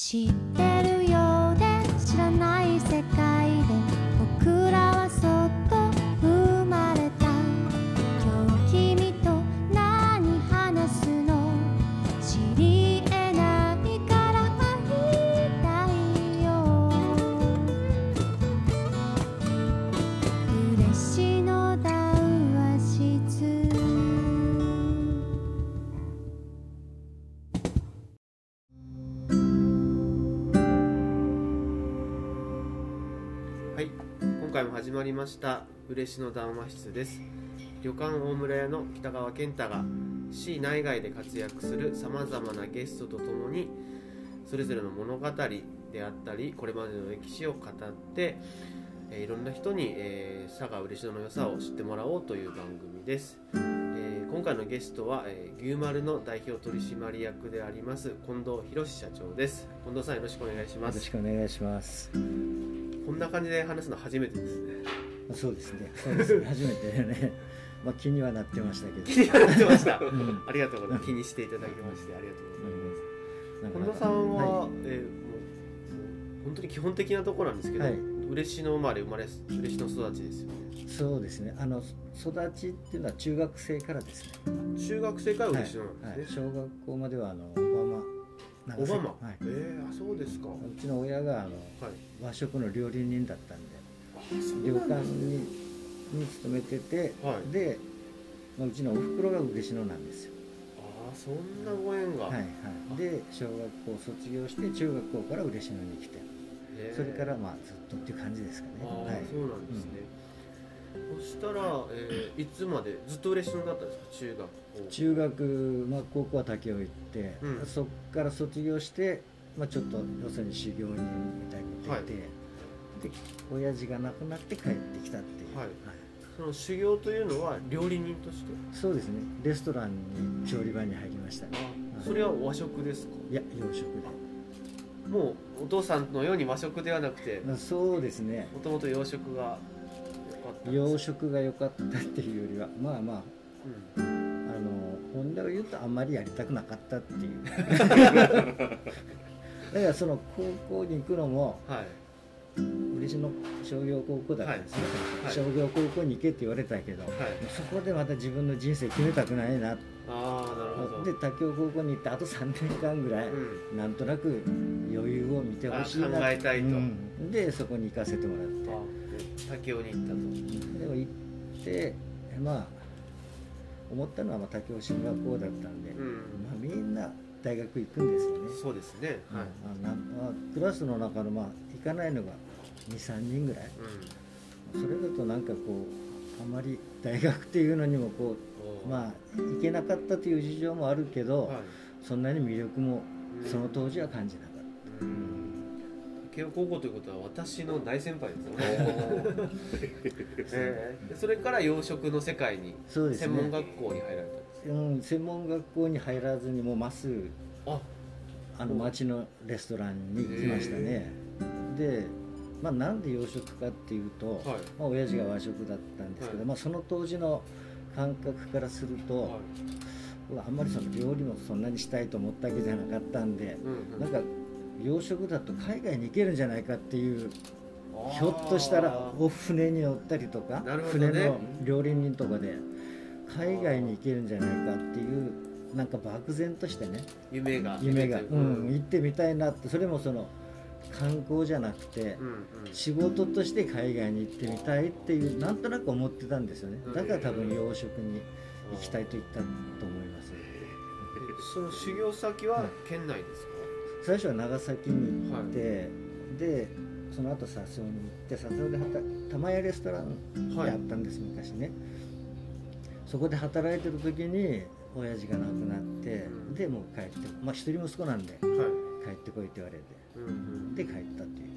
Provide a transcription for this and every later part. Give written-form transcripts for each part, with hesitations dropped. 知ってるようで知らない世界で僕らはそっと生まれた。今日君と何話すの、知り得ないから会いたいよ。嬉しの談話室。はい、今回も始まりました嬉しの談話室です。旅館大村屋の北川健太が市内外で活躍するさまざまなゲストとともにそれぞれの物語であったりこれまでの歴史を語っていろんな人に佐賀嬉野の良さを知ってもらおうという番組です。今回のゲストは牛丸の代表取締役であります近藤博社長です。近藤さん、よろしくお願いします。よろしくお願いします。こんな感じで話すの初めてですね。そうですね初めてね。まあ気にはなってましたけど。気にはなってました。うん、ありがとうございます。気にしていただきましてありがとうございます。近藤さんは、はい、もう本当に基本的なところなんですけど、はい、嬉野生まれ嬉野育ちですよね。そうですね。育ちっていうのは中学生からですね。中学生から嬉野なんですね。はいはい、小学校まではオバマ、はい、そうですか。うちの親が和食の料理人だったんで、旅館に勤めてて、はい、で、まあ、うちのおふくろが嬉野なんですよ。ああ、そんなご縁が。はいはい。で、小学校を卒業して中学校から嬉野に来て、それからまあずっとっていう感じですかね。はい、そうなんですね。うん、そしたら、いつまでずっと嬉野だったんですか、中学校。まあ、高校は武雄行って、うん、そこから卒業して、まあ、ちょっと要するに修行人みたいに出て、はい、で親父が亡くなって帰ってきたっていう、はいはい、その修行というのは料理人として。そうですね、レストランに調理場に入りましたね。それは和食ですか。いや、洋食で。もうお父さんのように和食ではなくて。そうですね、もともと洋食が良かった。洋食が良かったっていうよりはまあまあ、うん、本音を言うとあんまりやりたくなかったっていうだからその高校に行くのも、はい、嬉野商業高校だったんですよ、はい、商業高校に行けって言われたけど、はい、そこでまた自分の人生決めたくないな。あ、なるほど。で武雄高校に行ってあと3年間ぐらい、うん、なんとなく余裕を見てほしいなと考えたいと、うん、でそこに行かせてもらって武雄に行ったと。でも行ってまあ思ったのは武雄進学校だったんで、うん、まあ、みんな大学行くんですよね。そうですね、はい、クラスの中の、まあ、行かないのが 2,3 人ぐらい、うん、それだとなんかこうあまり大学っていうのにもこう、まあ、行けなかったという事情もあるけど、はい、そんなに魅力もその当時は感じなかった、うんうん。慶応高校ということは私の大先輩ですよね。それから洋食の世界に、専門学校に入られたんですか。うん、専門学校に入らずにもうまっすぐ町のレストランに行きましたね。で、まあ、なんで洋食かっていうと、はい、まあ、親父が和食だったんですけど、はい、まあ、その当時の感覚からすると、はい、あんまりその料理もそんなにしたいと思ったわけじゃなかったんで、うんうん、なんか洋食だと海外に行けるんじゃないかっていう、ひょっとしたらお船に乗ったりとか、ね、船の料理人とかで海外に行けるんじゃないかっていうなんか漠然としてね、夢が、うん、行ってみたいなって。それもその観光じゃなくて、うん、仕事として海外に行ってみたいっていうなんとなく思ってたんですよね。だから多分洋食に行きたいと言ったと思います。その修行先は県内ですか。はい、最初は長崎に行って、はい、でその後佐世保に行って、佐世保で玉屋レストランであったんです、はい、昔ね。そこで働いてる時に親父が亡くなって、うん、でもう帰って、まあ一人息子なんで、はい、帰ってこいって言われて、うん、で帰ったっていう、う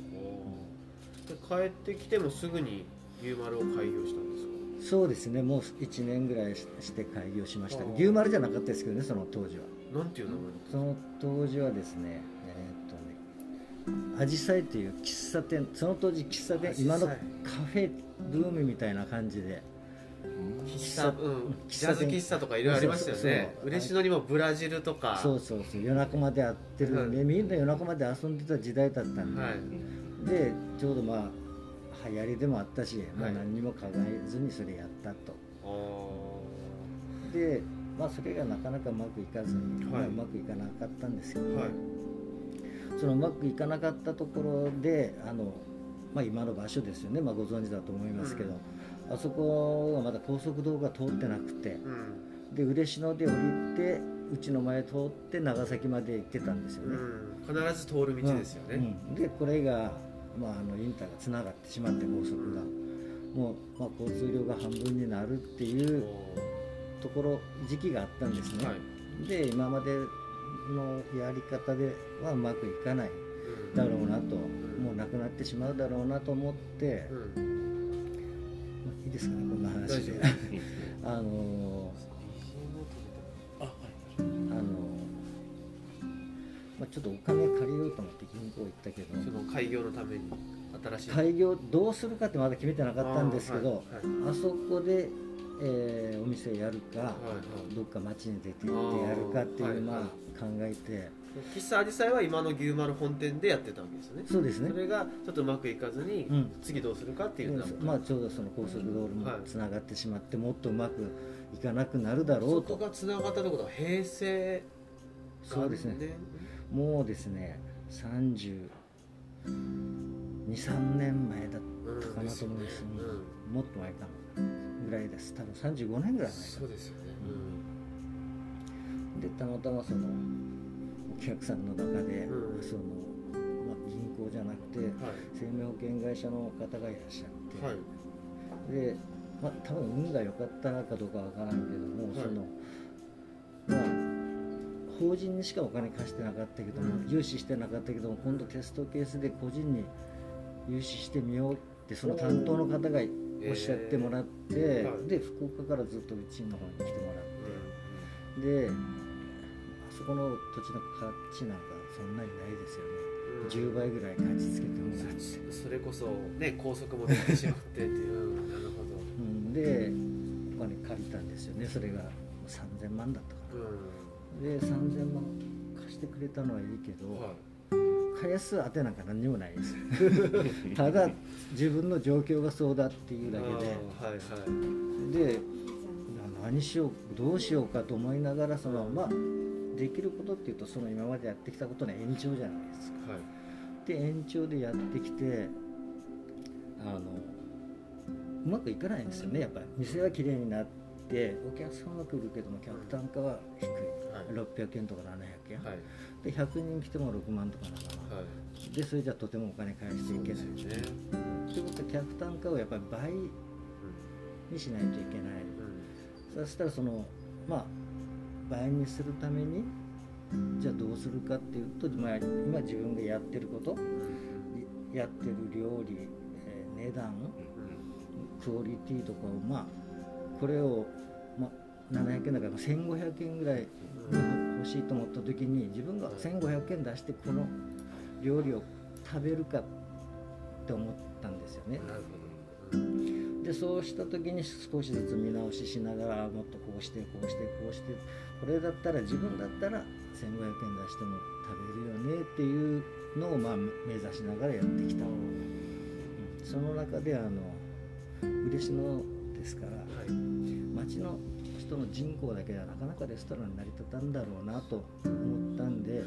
ん、で帰ってきてもすぐに牛丸を開業したんですか。そうですね、もう1年ぐらいして開業しました。牛丸じゃなかったですけどね、その当時は。なんていう名前なんですか。その当時はですね、アジサイという喫茶店、その当時喫茶店、今のカフェブームみたいな感じで、木更津喫茶とかいろいろありましたよね。嬉野にもブラジルとか、そうそうそう、夜中までやってるんで、みんな夜中まで遊んでた時代だったんで、でちょうどまあ流行りでもあったし、もう何にも考えずにそれやったと。でまあそれがなかなかうまくいかず、うまくいかなかったんですけど、そのうまくいかなかったところで、まあ今の場所ですよね、まあご存知だと思いますけど、あそこがまだ高速道路が通ってなくて、で嬉野で降りてうちの前通って長崎まで行ってたんですよね。必ず通る道ですよね。でこれがまあインターがつながってしまって、高速がもうまあ交通量が半分になるっていうところ時期があったんですね。で今までのやり方ではうまくいかないだろうなと、もうなくなってしまうだろうなと思って、いいですかねこんな話でちょっとお金借りようと思って銀行行ったけど、その開業のために新しい開業どうするかってまだ決めてなかったんですけど、あそこでお店やるか、どっか町に出て行ってやるかっていうまあ考えて、喫茶あじさいは今の牛丸本店でやってたわけですよね。そうですね。それがちょっとうまくいかずに、次どうするかっていうのは、まあちょうどその高速道路もつながってしまって、もっとうまくいかなくなるだろうと。そこがつながったところは平成、そうですね。もうですね32、3年前だったかなと思うんです。もっと前かな。ぐらいです。多分35年ぐらい前。そうですよね。でたまたまそのお客さんの中で、そのまあ銀行じゃなくて、生命保険会社の方がいらっしゃって、でまあ多分運が良かったかどうかわからないけども、そのまあ法人にしかお金貸してなかったけども、融資してなかったけども、今度テストケースで個人に融資してみようってその担当の方がおっしゃってもらって、で福岡からずっとうちの方に来てもらって、であそこの土地の価値なんかそんなにないですよね。10倍ぐらい価値つけてもらって、それこそね高速も出てしまってっていうなるほど、でお金借りたんですよね。それが3000万だったから、で3000万貸してくれたのはいいけど、返す当てなんか何にもないですただ自分の状況がそうだっていうだけで、で何しようどうしようかと思いながら、そのまあできることっていうとその今までやってきたことの延長じゃないですか、で延長でやってきてうまくいかないんですよね。やっぱり店は綺麗になってお客さんは来るけども客単価は低い、600円とか700円、で100人来ても6万とか7万、でそれじゃとてもお金返していけないということは客単価をやっぱり倍にしないといけない、そしたらそのまあ倍にするためにじゃあどうするかっていうと、まあ、今自分がやってること、やってる料理、値段、クオリティとかをまあこれを、まあ、700円だから1500円ぐらい欲しいと思った時に自分が 1,500 円出してこの料理を食べるかって思ったんですよね。でそうした時に少しずつ見直ししながら、もっとこうしてこうしてこうして、これだったら自分だったら 1,500 円出しても食べるよねっていうのをまあ目指しながらやってきた。その中で嬉野ですから、町の人の人口だけではなかなかレストランに成り立たんだろうなと思ったんで、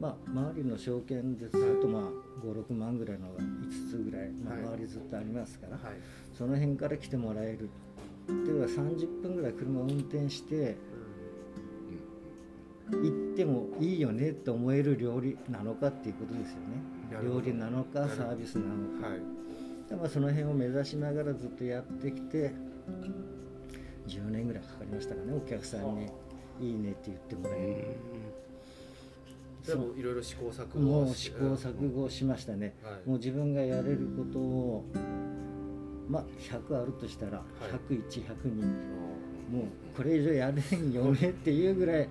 まあ周りの証券でずっとまあ56万ぐらいの5つぐらい、周りずっとありますから、その辺から来てもらえるっていうのは30分ぐらい車を運転して行ってもいいよねって思える料理なのかっていうことですよね。料理なのかサービスなのか、でまあその辺を目指しながらずっとやってきて10年ぐらいかかりましたかね、お客さんにいいねって言ってもらえる。でもいろいろ試行錯誤もう試行錯誤しましたね、もう自分がやれることをまあ100あるとしたら100100に、もうこれ以上やれんよねっていうぐらい、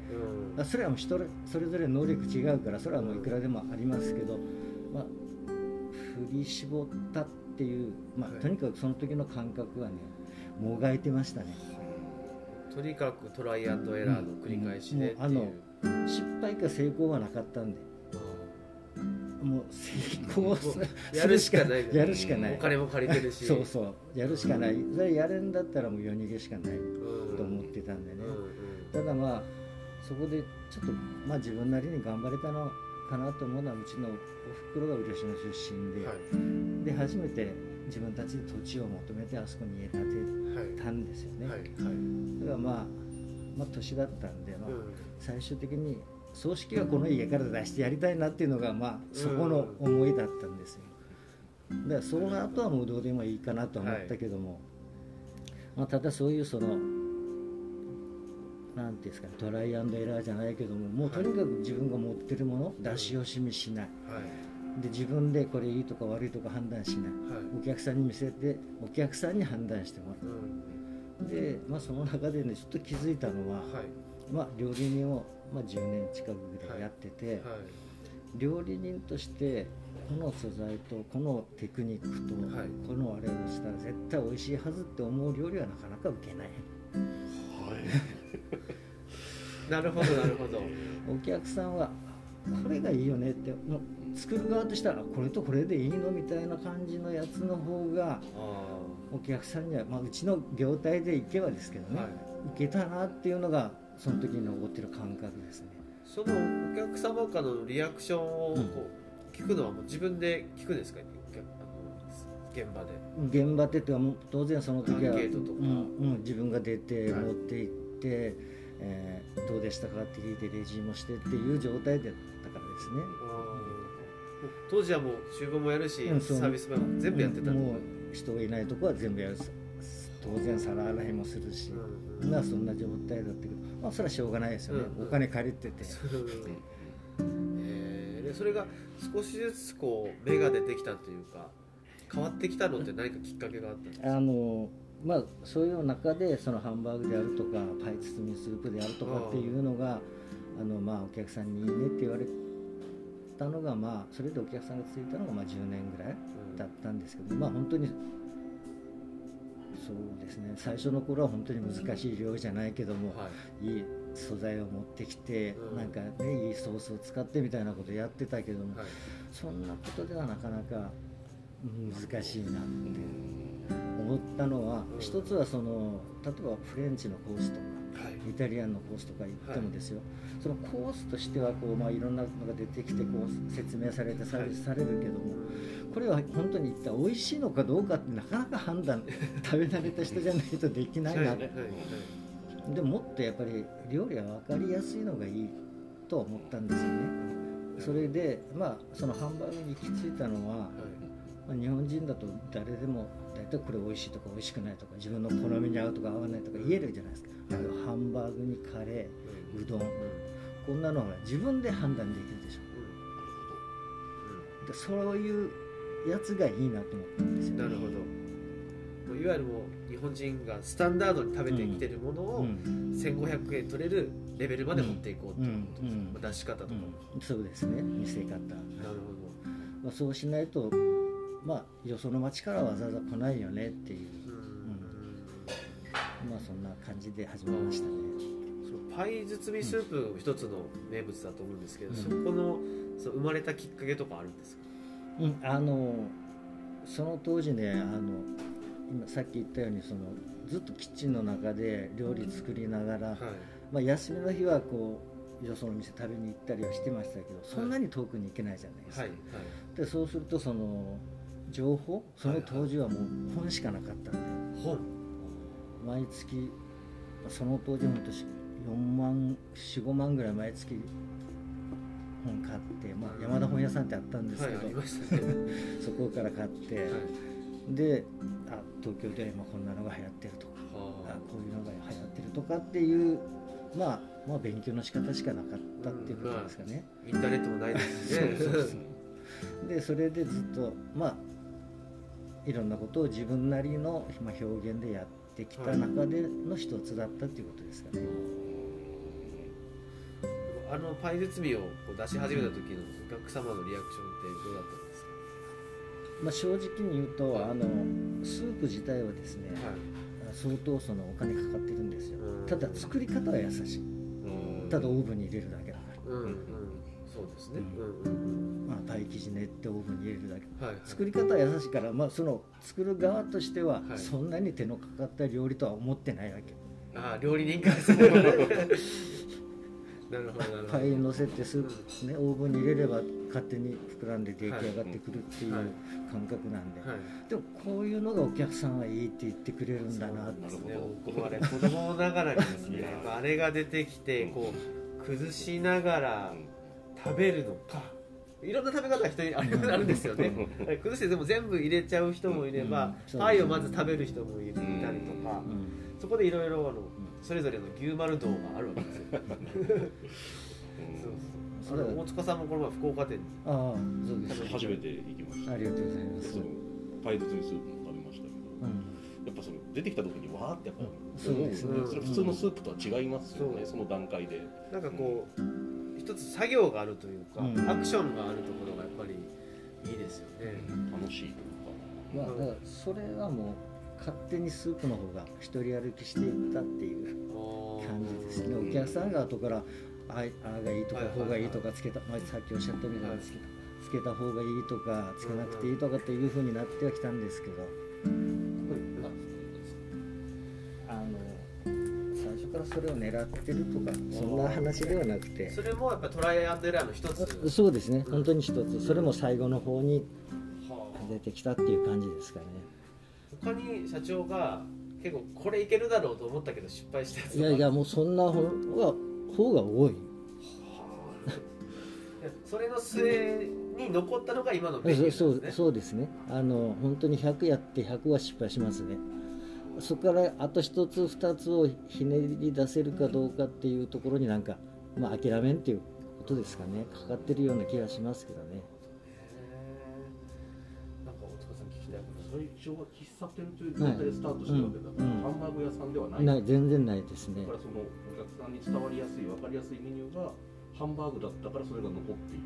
それはもう人それぞれ能力違うからそれはもういくらでもありますけど、まあ振り絞ったっていう、まあとにかくその時の感覚はねもがいてましたね。とにかくトライアンドエラーの繰り返しで、失敗か成功はなかったんで、もう成功やるしかない、やるしかない、お金も借りてるし、そうそう、やるしかない、それやれんだったらもう夜逃げしかないと思ってたんでね。ただまあそこでちょっとまあ自分なりに頑張れたのかなと思うのは、うちのおふくろが嬉野出身で、はい、で初めて自分たちで土地を求めてあそこに家建てたんですよね。だからまあ年だったんで、まあ最終的に葬式はこの家から出してやりたいなっていうのが、まあそこの思いだったんですよ。だからその後はもうどうでもいいかなと思ったけども、まあただそういうそのなんていうんですか、トライアンドエラーじゃないけども、もうとにかく自分が持ってるもの出し惜しみしない、で自分でこれいいとか悪いとか判断しない、お客さんに見せてお客さんに判断してもらう、で、まあ、その中でねちょっと気づいたのは、まあ、料理人を、まあ、10年近くぐらいやってて、料理人としてこの素材とこのテクニックとこのあれをしたら絶対美味しいはずって思う料理はなかなか受けない。なるほどなるほど。お客さんはこれがいいよねって、作る側としたらこれとこれでいいのみたいな感じのやつの方がお客さんには、まあ、うちの業態でいけばですけどね、いけたなっていうのがその時に残ってる感覚ですね。そのお客様からのリアクションをこう聞くのはもう自分で聞くんですか、現場で。現場でってはもう当然その時はアンケートとか、自分が出て持って行って、どうでしたかって聞いてレジもしてっていう状態だったからですね。当時はもう厨房もやるし、サービスも全部やってたんで、もう人がいないとこは全部やるし、当然皿洗いもするし、そんな状態だったけど、まあ、それはしょうがないですよね、お金借りてて。それが少しずつこう芽が出てきたというか、変わってきたのって何かきっかけがあったんですか？まあ、そういう中でそのハンバーグであるとかパイ包みスープであるとかっていうのがまあお客さんにいいねって言われたのが、まあそれでお客さんがついたのがまあ10年ぐらいだったんですけど、まあ本当にそうですね、最初の頃は本当に難しい料理じゃないけども、いい素材を持ってきてなんかねいいソースを使ってみたいなことやってたけども、そんなことではなかなか難しいなって。思ったのは、一つはその例えばフレンチのコースとか、イタリアンのコースとか行ってもですよ、そのコースとしてはこう、まあ、いろんなのが出てきてこう説明されてサービスされるけども、これは本当に一体おいしいのかどうかってなかなか判断食べ慣れた人じゃないとできないなってでもっとやっぱり料理は分かりやすいのがいいと思ったんですよね。それで、まあ、そのハンバーグに行き着いたのは、まあ、日本人だと誰でも大体これ美味しいとか美味しくないとか自分の好みに合うとか合わないとか言えるじゃないですか。だけどハンバーグにカレー、うどん、こんなのは自分で判断できるでしょ。でそういうやつがいいなと思ったんですよね。なるほど。もういわゆるもう日本人がスタンダードに食べてきてるものを1500円取れるレベルまで持っていこうってことですか。出し方とかも、そうですね、見せ方。なるほど。まあ、そうしないとまあ、よその町からわざわざ来ないよねっていう、まあそんな感じで始めましたね。そのパイ包みスープ一つの名物だと思うんですけど、そこの生まれたきっかけとかあるんですか？その当時ね、今さっき言ったようにそのずっとキッチンの中で料理作りながら、まあ、休みの日はこうよその店食べに行ったりはしてましたけど、そんなに遠くに行けないじゃないですか。でそうするとその情報、その当時はもう本しかなかったんで、毎月その当時本当4、5万ぐらい毎月本買って、まあ、山田本屋さんってあったんですけど、そこから買って、で東京では今こんなのが流行ってるとか、こういうのが流行ってるとかっていう、まあ勉強の仕方しかなかったっていうことですかね。インターネットもないですしね。でそれでずっとまあいろんなことを自分なりの表現でやってきた中での一つだったっていうことですかね。パイ包みを出し始めた時のお客様のリアクションってどうだったんですか？正直に言うとスープ自体はですね、から相当そのお金かかってるんですよ、うん、ただ作り方は優しい、うん、ただオーブンに入れるだけだから、うんうん、そうですね、うんうんまあ、パイ生地練ってオーブンに入れるだけ、はいはい、作り方は優しいから、まあ、その作る側としてはそんなに手のかかった料理とは思ってないわけ、はい、ああ料理人かそうパイに乗せてスープ、ね、オーブンに入れれば勝手に膨らんで出来上がってくるっていう感覚なんで、はいはい、でもこういうのがお客さんはいいって言ってくれるんだなって、ね、子供ながらにですねあれが出てきてこう崩しながら食べるのかいろんな食べ方が人にあるんですよね崩してでも全部入れちゃう人もいれば、うん、パイをまず食べる人もいたりとか、うん、そこでいろいろそれぞれの牛丸道があるわけですよそうそう大塚さんもこの前福岡店に初めて行きました。ありがとうございます。そうパイ包みスープも食べましたけど、うん、やっぱその出てきた時にわーってやっぱ、うん、それ普通のスープとは違いますよね、うん、その段階でなんかこう、うん、一つ作業があるというか、うん、アクションがあるところがやっぱりいいですよね、うん、楽しいというか、まあ、だからそれはもう勝手にスープの方が一人歩きしていったっていう感じですね。お客さんが後からああがいいとかこうがいいとかつけた、まあ、さっきおっしゃったみたいにつけた方がいいとかつけなくていいとかっていう風になってはきたんですけど、最初からそれを狙ってるとかそんな話ではなくて、それもやっぱトライアンドエラーの一つ。そうですね、本当に一つ。それも最後の方に出てきたっていう感じですかね。他に社長が結構これいけるだろうと思ったけど失敗したやつとか。いやいや、もうそんな方が多いそれの末に残ったのが今のメニューですね。そうですね、本当に100やって100は失敗しますね。そこからあと1つ2つをひねり出せるかどうかっていうところになんか、まあ、諦めんっていうことですかね、かかってるような気がしますけどね。一応は喫茶店という状態でスタートしたわけだから、ハンバーグ屋さんではない。ない、全然ないですね。だからそのお客さんに伝わりやすい、分かりやすいメニューがハンバーグだったからそれが残ってい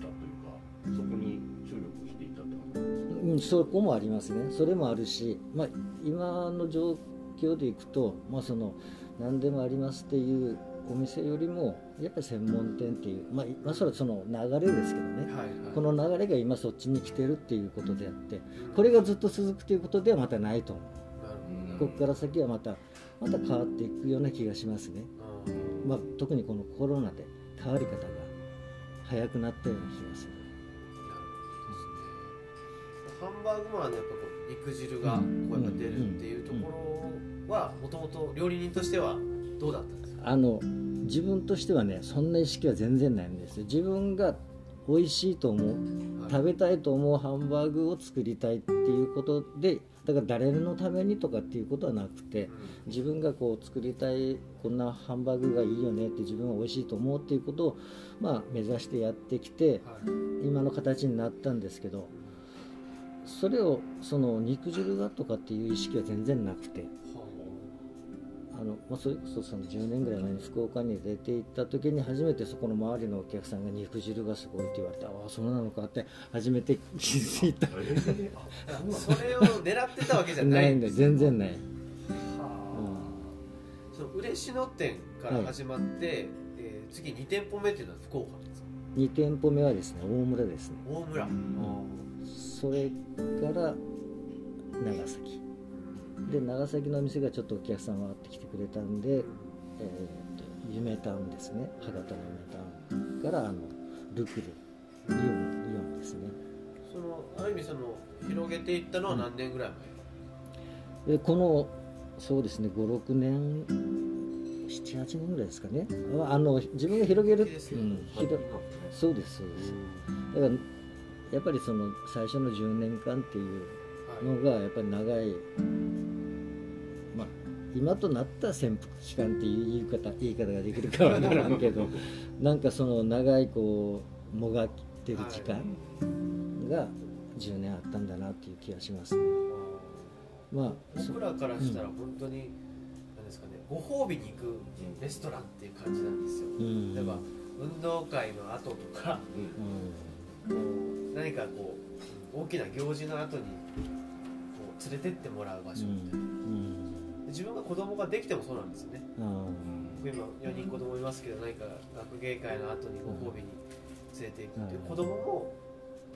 たというか、そこに注力していたってことですか。うん、そこもありますね。それもあるし、まあ、今の状況でいくと、まあ、その何でもありますっていうお店よりもやっぱり専門店っていう、まあ、今それはその流れですけどね、はいはい、この流れが今そっちに来てるっていうことであって、これがずっと続くということではまたないと思う、ここから先はまた変わっていくような気がしますね、まあ、特にこのコロナで変わり方が早くなったような気がする。ハンバーグマンでやっぱこう肉汁がこうやっぱ出るっていうところはもともと料理人としてはどうだったんですか。自分としてはね、そんな意識は全然ないんですよ。自分が美味しいと思う、食べたいと思うハンバーグを作りたいっていうことで、だから誰のためにとかっていうことはなくて、自分がこう作りたい、こんなハンバーグがいいよねって、自分は美味しいと思うっていうことを、まあ、目指してやってきて今の形になったんですけど、それをその肉汁がとかっていう意識は全然なくて、まあ、それこそ10年ぐらい前に福岡に出て行った時に初めてそこの周りのお客さんが肉汁がすごいって言われて、ああそうなのかって初めて気づいたそれを狙ってたわけじゃないんです。ないんだ、全然ない。その嬉野店から始まって、はい、次2店舗目っていうのは福岡ですか。2店舗目はですね、大村ですね。大村、それから長崎で、長崎のお店がちょっとお客さんがってきてくれたんで、夢タウンですね、博多の夢タウンからルクルイオンですね。そのある意味その広げていったのは何年ぐらい前、うん、このそうですね 5,6 年 7,8 年ぐらいですかね。自分が広げる、うん、そうですそうです。だからやっぱりその最初の10年間っていうのがやっぱり長い、まあ、今となった潜伏期間っていう言い方ができるかわからんけどなんかその長いこうもがきてる時間が10年あったんだなっていう気がしますね。まあ、僕らからしたら本当に何ですかね、ご褒美に行くレストランっていう感じなんですよ、うん、例えば運動会の後とか、うん、何かこう大きな行事の後に連れてってもらう場所みたいな、うんうん、自分が子供ができてもそうなんですよね。今4人子供いますけど、何か学芸会の後にご褒美に連れていくっていう、子供も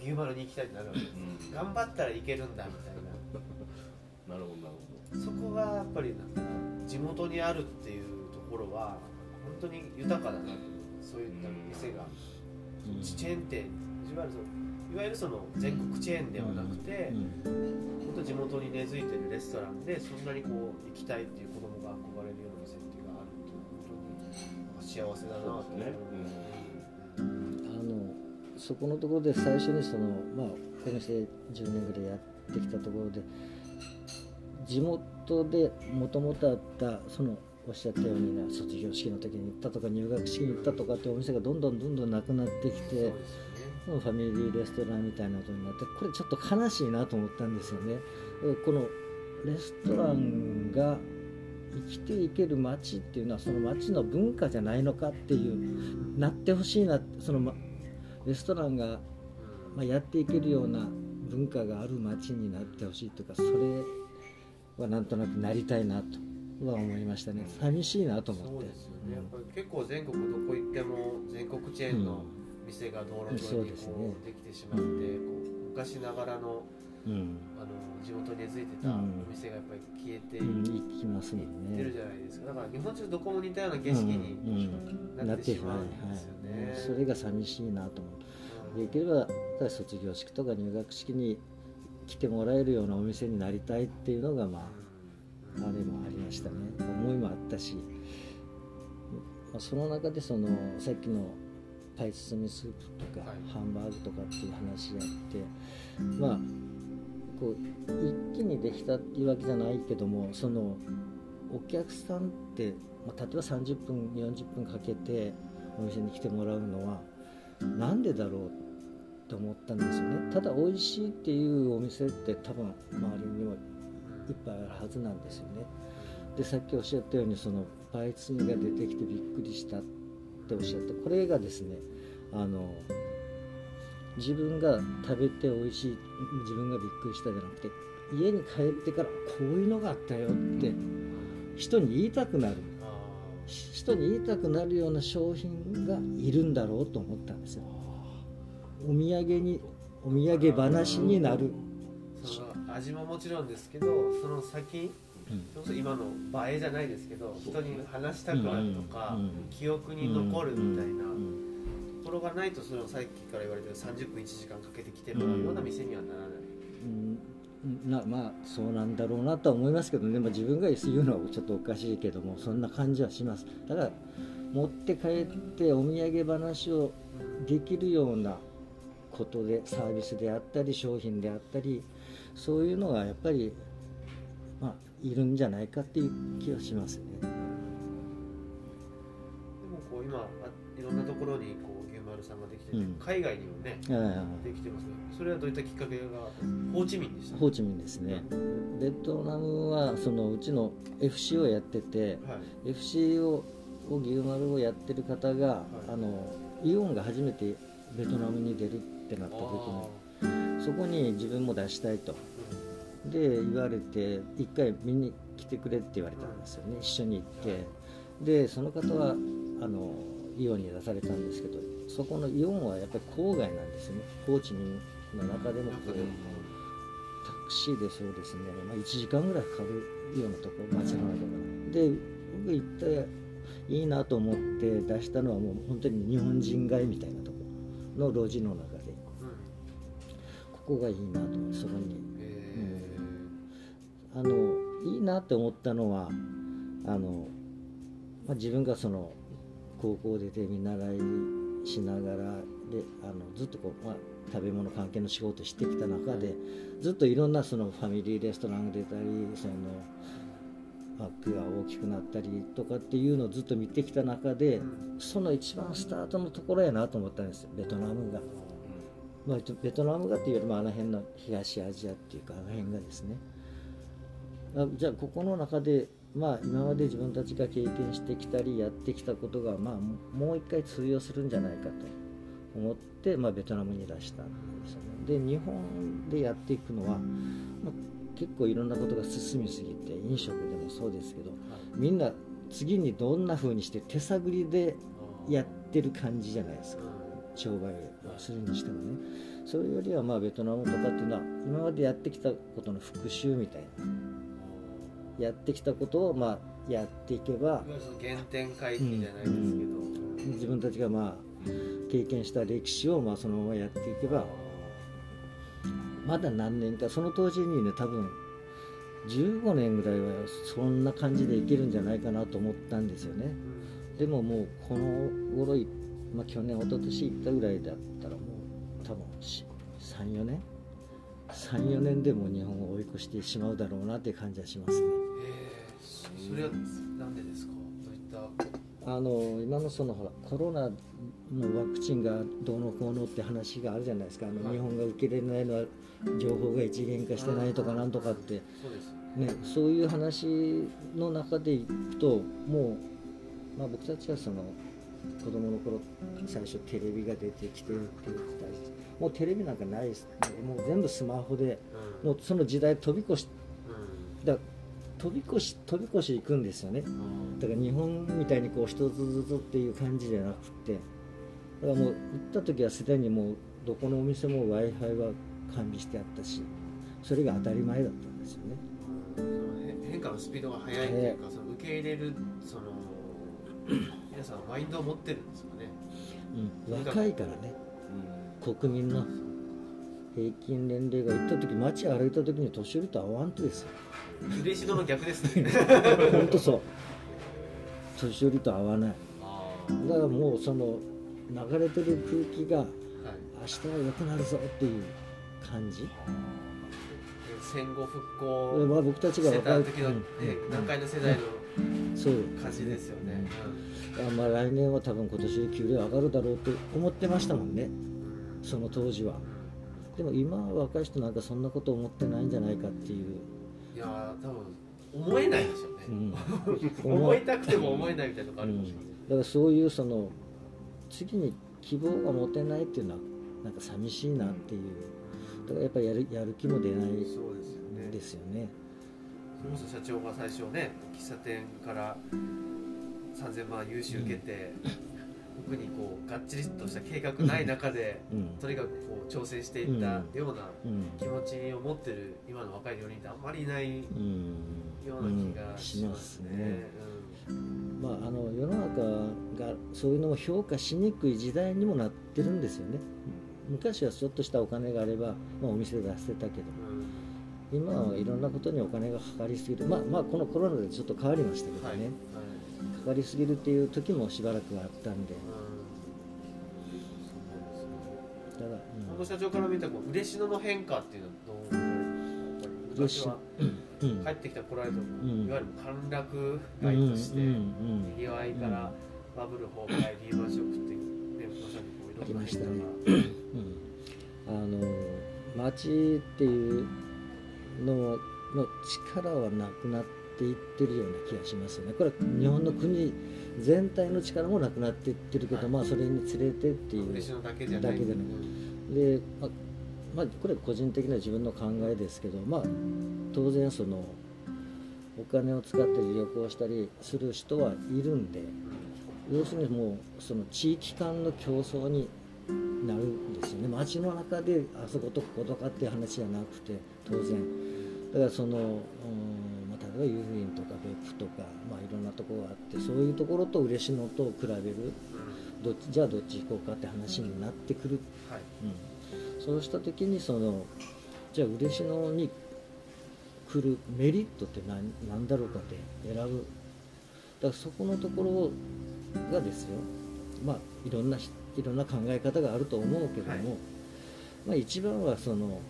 牛丸に行きたいってなるわけです、うん、頑張ったらいけるんだみたいな。なるほどなるほど。そこがやっぱりなんか地元にあるっていうところは本当に豊かだなと。そういった店が、うん、チェーン店、いわゆるその全国チェーンではなくて、本当地元に根付いてるレストランで、そんなにこう行きたいっていう子供が憧れるような店っていうのがあると本当に幸せだなと思いますね。そこのところで最初にその、この店10年ぐらいやってきたところで、地元でもともとあったそのおっしゃったようにな、卒業式の時に行ったとか入学式に行ったとかってお店がどんどんなくなってきて、ね、ファミリーレストランみたいなことになって、これちょっと悲しいなと思ったんですよね。このレストランが生きていける街っていうのは、その街の文化じゃないのかっていうなってほしいな。そのレストランがやっていけるような文化がある街になってほしいというか、それはなんとなくなりたいなとは思いましたね。寂しいなと思って。そうですよね、やっぱり結構全国どこ行っても全国チェーンの店が道路沿いにこうできてしまって、昔ながらの、地元に根付いてたお店がやっぱり消えていきますもんね。いってるじゃないですか。だから日本中どこも似たような景色になってしまうんですよね。それが寂しいなと思う。できれば卒業式とか入学式に来てもらえるようなお店になりたいっていうのが、あれもありましたね。思いもあったし、その中でそのさっきのパイ包みスープとかハンバーグとかっていう話があって、こう一気にできたっていうわけじゃないけども、そのお客さんって、例えば30分40分かけてお店に来てもらうのはなんでだろうと思ったんですよね。ただ美味しいっていうお店って多分周りにもいっぱいあるはずなんですよね。でさっきおっしゃったようにそのパイ包みが出てきてびっくりしたっておっしゃって、これがですね、自分が食べて美味しい、自分がびっくりしたじゃなくて、家に帰ってからこういうのがあったよって人に言いたくなる、人に言いたくなるような商品がいるんだろうと思ったんですよ。お土産話になる。その味ももちろんですけど、その先、今の映えじゃないですけど、人に話したくなるとか、記憶に残るみたいなところがないと、そのさっきから言われてる30分1時間かけて来てもらうような店にはならない。そうなんだろうなとは思いますけどね。自分が言うのはちょっとおかしいけども、そんな感じはします。ただ持って帰ってお土産話をできるようなことで、サービスであったり商品であったり、そういうのがやっぱり、いるんじゃないかっていう気はしますね。でもこう今いろんなところにこう丸さんができてて、海外にもね、できてますね。それはどういったきっかけが？ホーチミンでした。ホーチミンですね。ベトナムはそのうちの FC をやってて、FC を牛丸をやってる方が、イオンが初めてベトナムに出るってなった時に、そこに自分も出したいと、で言われて、一回見に来てくれって言われたんですよね。一緒に行って、でその方はイオンに出されたんですけど、そこのイオンはやっぱり郊外なんですよね。ホーチミンの中でも、タクシーでそうですね、1時間ぐらいかかるようなところ、街の中で。僕行っていいなと思って出したのは、もう本当に日本人街みたいなところの路地の中で、ここがいいなと思って、そこに、いいなって思ったのは、自分がその高校出て見習いしながらで、ずっとこう、食べ物関係の仕事してきた中で、ずっといろんなそのファミリーレストランが出たり、そのバッグが大きくなったりとかっていうのをずっと見てきた中で、その一番スタートのところやなと思ったんですよ、ベトナムが。ベトナムがっていうよりもあの辺の東アジアっていうか、あの辺がですね。じゃあここの中で今まで自分たちが経験してきたりやってきたことが、もう一回通用するんじゃないかと思って、ベトナムに出したんですよね。で日本でやっていくのは、結構いろんなことが進みすぎて、飲食でもそうですけど、みんな次にどんな風にして手探りでやってる感じじゃないですか、商売をするにしてもね。それよりはまあベトナムとかっていうのは今までやってきたことの復習みたいな、やってきたことをまあやっていけば、原点回帰じゃないですけど、自分たちがまあ経験した歴史をまあそのままやっていけば、まだ何年かその当時にね、多分15年ぐらいはそんな感じでいけるんじゃないかなと思ったんですよね。でももうこの頃、まあ、去年一昨年行ったぐらいだったらもう多分 3,4 年でも日本を追い越してしまうだろうなっていう感じはしますね。それはなんでですか？どういった今のそのほらコロナのワクチンがどうのこうのって話があるじゃないですか。日本が受け入れないのは情報が一元化してないとかなんとかって、ね、そういう話の中でいくともう、まあ、僕たちはその子供の頃最初テレビが出てきてるっていう時代、もうテレビなんかないですね。もう全部スマホで、もうその時代飛び越しだ、飛び越し行くんですよね。だから日本みたいにこう一つずつっていう感じじゃなくて、だからもう行った時はすでにもうどこのお店も Wi-Fi は完備してあったし、それが当たり前だったんですよね。変化のスピードが速いというか、その受け入れるその皆さんマインドを持ってるんですよね、若いからね、国民の平均年齢が行った時、街歩いた時に年寄りと会わんとですよ。嬉しの逆ですね本当そう、年寄りと会わない。だからもうその流れてる空気が、明日は良くなるぞっていう感じ、戦後復興、まあ、僕たちが若い時の、南海の世代の感じですよね。まあ、来年は多分今年給料上がるだろうと思ってましたもんね、その当時は。でも今は若い人なんかそんなこと思ってないんじゃないかっていう、いや多分思えないですよね、思いたくても思えないみたいなとこあるかもしれない、だからそういうその次に希望が持てないっていうのはなんか寂しいなっていう、だからやっぱりやる気も出ないですよね。それこそ社長が最初ね、喫茶店から3000万融資受けて、特にこうがっちりとした計画ない中で、とにかくこう挑戦していったような気持ちを持ってる今の若い料理人ってあんまりいないような気がしますね。まあ、世の中がそういうのを評価しにくい時代にもなってるんですよね。昔はちょっとしたお金があれば、まあ、お店出してたけど、今はいろんなことにお金がかかりすぎる、まあこのコロナでちょっと変わりましたけどね、かかりすぎるっていう時もしばらくはあったんで、ただ、社長から見たこう嬉野の変化っていうのはどうですか？帰ってきた来られたも、いわゆる歓楽街としてにぎわいからバブル崩壊、リーマンショックってまさにこういろんな変化が街っていうの力はなくなっていってるような気がしますよね。これは日本の国全体の力もなくなっていってるけど、まあそれにつれてっていうだけじゃないで、まあこれは個人的な自分の考えですけど、まあ当然そのお金を使って旅行したりする人はいるんで、要するにもうその地域間の競争になるんですよね。街の中であそことこことかっていう話じゃなくて、当然だからその、まあ、例えば湯布院とか別府とか、まあ、いろんなところがあって、そういうところと嬉野と比べる、じゃあどっち行こうかって話になってくる、そうした時にそのじゃあ嬉野に来るメリットって何だろうかって選ぶ、だからそこのところがですよ、まあいろんな考え方があると思うけども、まあ、一番はその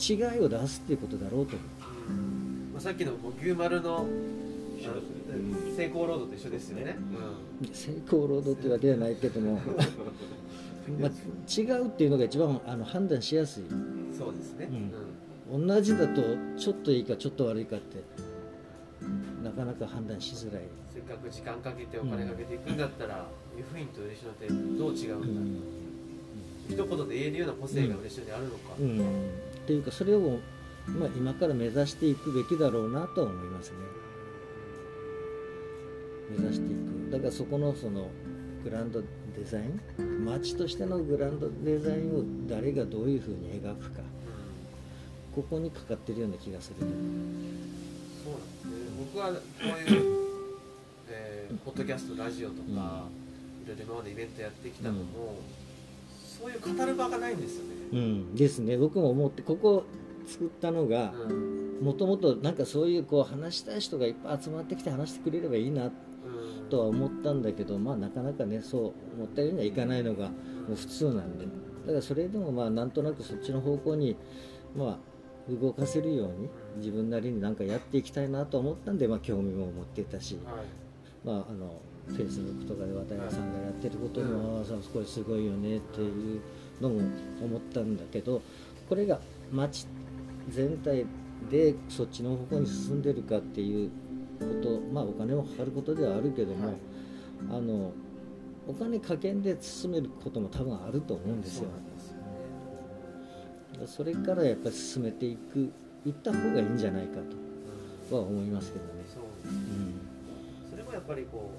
違いを出すっていうことだろうと、さっきの牛丸の成功ロードと一緒ですよね、成功ロードっていうわけじゃないけどもまあ違うっていうのが一番判断しやすい、そうですね、同じだとちょっといいかちょっと悪いかってなかなか判断しづらい、せっかく時間かけてお金かけていくんだったら、湯布院と嬉野ってどう違うんだろう、一言で言えるような個性が嬉野にあるのか、っていうかそれをまあ、今から目指していくべきだろうなとは思いますね。目指していく。だからそこのそのグランドデザイン、街としてのグランドデザインを誰がどういうふうに描くか、ここにかかってるような気がする。そうなんですね。僕はこういうポッドキャスト、ラジオとか、いろいろ今までイベントやってきたのも、そういう語る場がないんですよね。うんですね。僕も思って、ここ作ったのが、もともとなんかそういうこう話したい人がいっぱい集まってきて話してくれればいいなとは思ったんだけど、まあなかなかね、そう思ったようにはいかないのがもう普通なんで、だからそれでもまあなんとなくそっちの方向にまあ動かせるように自分なりに何かやっていきたいなと思ったんで、まあ興味も持っていたし、まあフェイスブックとかで渡辺さんがやってることも、これすごいよねっていうのも思ったんだけど、これが街全体でそっちの方向に進んでるかっていうこと、まあお金もかかることではあるけども、お金加減で進めることも多分あると思うんですよ。それからやっぱり進めていく、行った方がいいんじゃないかとは思いますけどね。そうですね、それもやっぱりこ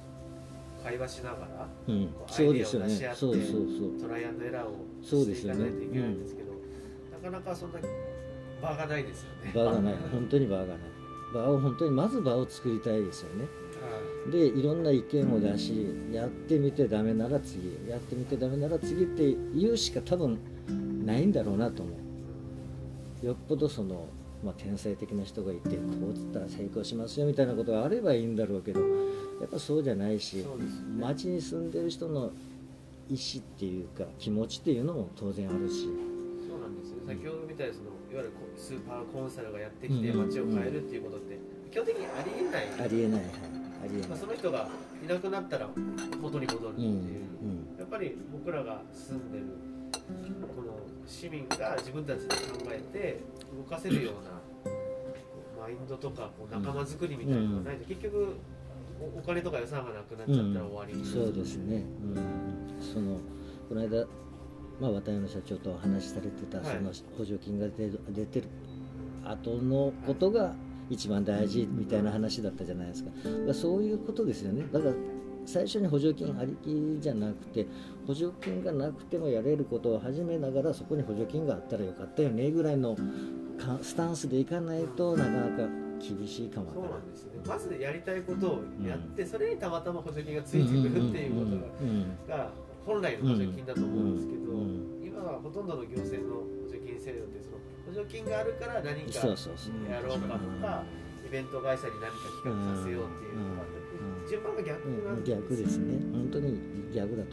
う会話しながら、アイデアを出し合って、トライアンドエラーをしていかないといけないんですけど、なかなかそんな場がないですよね。場がない、本当に場がない。場を本当にまず場を作りたいですよね。でいろんな意見を出し、やってみてダメなら次、やってみてダメなら次って言うしか多分ないんだろうなと思う。よっぽどその、まあ、天才的な人がいて、こうつったら成功しますよみたいなことがあればいいんだろうけど、やっぱそうじゃないし、街に住んでる人の意思っていうか気持ちっていうのも当然あるし。そうなんですよ。先ほどみたいにそのいわゆるスーパーコンサルがやってきて街を変えるっていうことって基本的にありえない。ありえない、はい、ありえない。まあ、その人がいなくなったら元に戻るっていう、やっぱり僕らが住んでるこの市民が自分たちで考えて動かせるようなマインドとかこう仲間づくりみたいなのがないと、結局お金とか予算がなくなっちゃったら終わり、そうですね、そのこの間、まあ、渡辺の社長とお話しされてた、その補助金が出てる後のことが一番大事みたいな話だったじゃないですか。そういうことですよね。だから最初に補助金ありきじゃなくて、補助金がなくてもやれることを始めながら、そこに補助金があったらよかったよねぐらいのスタンスでいかないとなかなか厳しいかも。そうなんですね。まずやりたいことをやって、それにたまたま補助金がついてくるっていうことが本来の補助金だと思うんですけど、今はほとんどの行政の補助金制度ってその補助金があるから何かやろうかとか、イベント会社に何か企画させようっていうのがあって。順番が逆なんですね。逆ですね。本当に逆だと。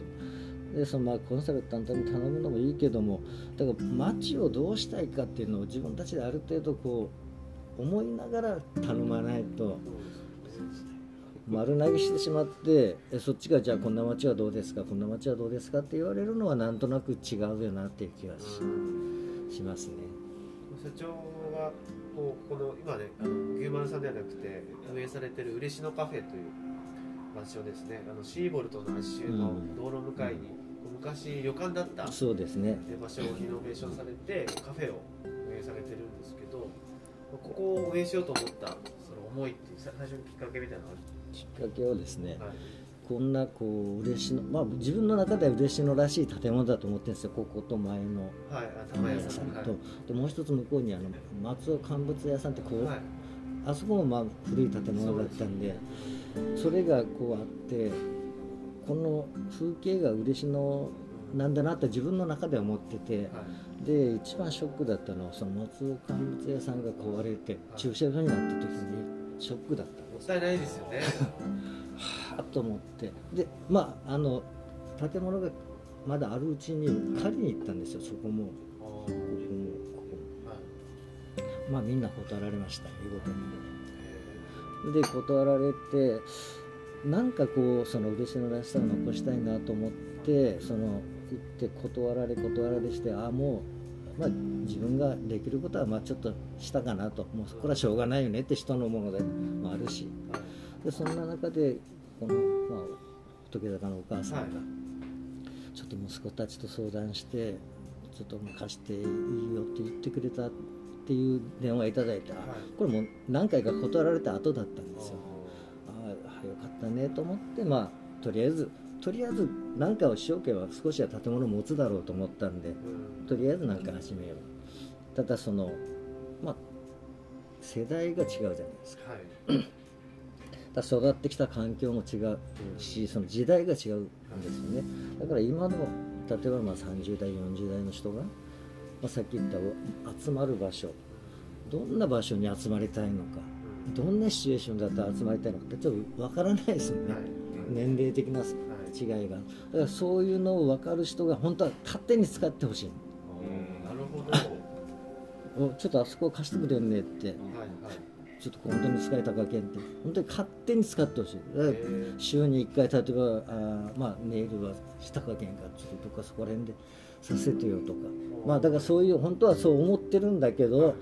で、そのまあコンサルタントに頼むのもいいけども、だから街をどうしたいかっていうのを自分たちである程度こう思いながら頼まないと、丸投げしてしまって、そっちがじゃあこんな街はどうですか、こんな街はどうですかって言われるのはなんとなく違うよなっていう気が しますね。社長はこの今ね、牛丸さんではなくて運営されてる嬉野カフェという場所ですね。シーボルトの圧縮の道路向かいに、昔旅館だった場所をリノベーションされてカフェを運営されてるんですけど、ここを運営しようと思ったその思いっていう最初のきっかけみたいなのがある。きっかけはですね、こんなこう嬉野、まあ自分の中では嬉野らしい建物だと思ってるんですよ。ここと前の玉屋さんと、でもう一つ向こうに松尾乾物屋さんってこう、あそこもまあ古い建物だったんで、それがこうあって、この風景が嬉野なんだなって自分の中で思ってて、で一番ショックだったのはその松尾乾物屋さんが壊れて駐車場になった時にショックだった。もったいないですよね。はぁと思って、でまあ建物がまだあるうちに借りに行ったんですよ。そこもここもここも、まあみんな断られました。いうことにで断られて、なんかこうその嬉野らしさを残したいなと思って、その行って断られして、ああもう、まあ、自分ができることはまあちょっとしたかなと、もうこれはしょうがないよねって人のものでもあるし、でそんな中でこの、まあ、仏坂のお母さんがちょっと息子たちと相談して、ちょっと貸していいよって言ってくれたっていう電話いただいた、これもう何回か断られた後だったんですよ。ああよかったねと思って、まあ、とりあえず何かをしようければ少しは建物持つだろうと思ったんで、とりあえず何か始めよう。ただその、まあ、世代が違うじゃないですか、はい育ってきた環境も違うし、その時代が違うんですよね。だから今の例えばまあ30代40代の人が、まあ、さっき言った集まる場所、どんな場所に集まりたいのか、どんなシチュエーションだったら集まりたいのかってちょっとわからないですよね、年齢的な違いが。だからそういうのを分かる人が本当は勝手に使ってほしい。なるほど。ちょっとあそこ貸してくれんねって、はいはいちょっと本当に使いたかけんって本当に勝手に使ってほしい。週に1回例えばまあ、ネイルはしたかけんかちょっとどっかそこら辺でさせてよとか、まあだからそういう本当はそう思ってるんだけど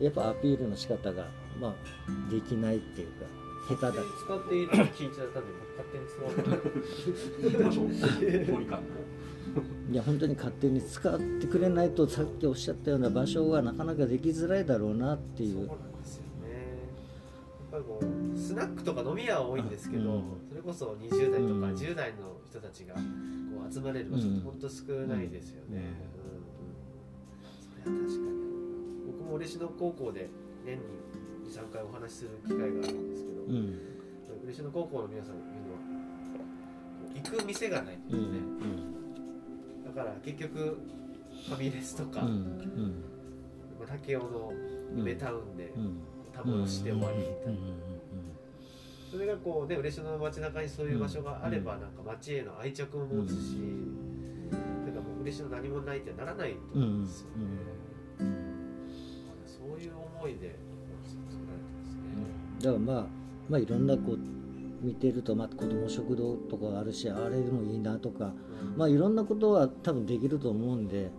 やっぱアピールの仕方がまあできないっていうか下手だ。使っていいのに聞いちゃったんで勝手に使わない。いや本当に勝手に使ってくれないとさっきおっしゃったような場所はなかなかできづらいだろうなっていう。もうスナックとか飲み屋は多いんですけど、うん、それこそ20代とか10代の人たちがこう集まれる場所ってほんと少ないですよね、うんうん、それは確かに僕も嬉野高校で年に 2,3 回お話しする機会があるんですけど、うん、嬉野高校の皆さん言うのは行く店がないんですね、うん、だから結局ファミレスとか、うんうん、武雄の梅タウンで、うんうんタブロして終わりみたいな、それがこうね嬉野の街中にそういう場所があればなんか街への愛着も持つし、なんかもう嬉野何もないってならないと思うんですよね、うんうんうん、そういう思いで作られてますね、うん、だからまあいろんなこう見てると、まあ、子ども食堂とかあるしあれでもいいなとか、うん、まあいろんなことは多分できると思うんで、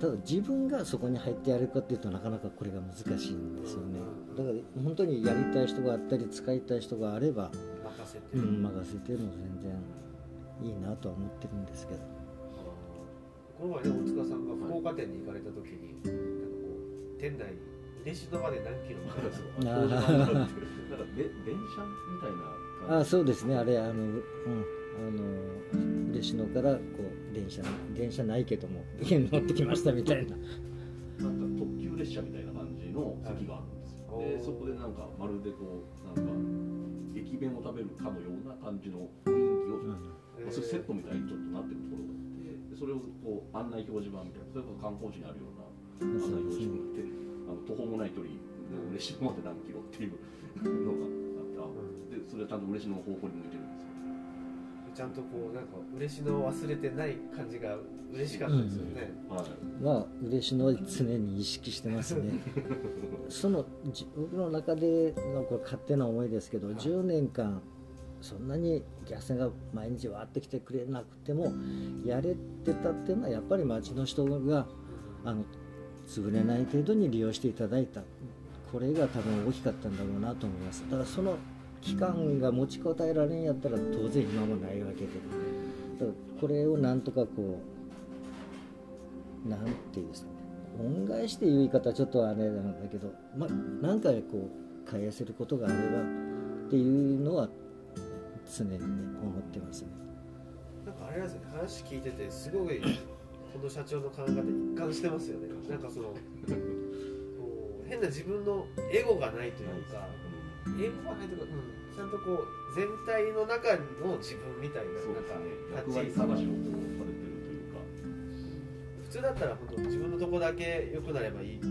ただ自分がそこに入ってやるかっていうとなかなかこれが難しいんですよね。だから本当にやりたい人があったり使いたい人があれば任せても全然いいなとは思ってるんですけど、この前ね大塚さんが福岡店に行かれた時になんかこう店内嬉野まで何キロもあるんですよなんか電車みたいな感じ。あそうですね、あれ嬉野からこう電車ないけども家に乗ってきましたみたいななんか特急列車みたいな感じの席があるんですよ、はい、でそこでなんかまるでこうなんか駅弁を食べるかのような感じの雰囲気を、まあ、それセットみたいにちょっとなってるところがあって、それをこう案内表示板みたいな、それこそ観光地にあるような案内表示板って、途方もない距離嬉野まで何キロっていうのがあったで、それはちゃんと嬉野の方向に向いてるんですよ。ちゃんとこうなんか嬉野を忘れてない感じが嬉しかったですよね、うん、まあ嬉野は常に意識してますねその僕の中でのこれ勝手な思いですけど、10年間そんなにお客さんが毎日わーって来てくれなくてもやれてたっていうのはやっぱり町の人が潰れない程度に利用していただいた、これが多分大きかったんだろうなと思います。ただその期間が持ちこたえられんやったら当然今もないわけで、だからこれをなんとかこうなんていうんですかね、恩返しっていう言い方はちょっとあれなんだけど、まあ何回こう返せることがあればっていうのは常にね思ってますね。なんかあれなんですよね、話聞いててすごいこの社長の考え方一貫してますよね。なんかその変な自分のエゴがないというか。英語はないとか、うん、ちゃんとこう全体の中の自分みたいな、そうですね、役割探しをされてるというか、普通だったら本当自分のとこだけ良くなればいいって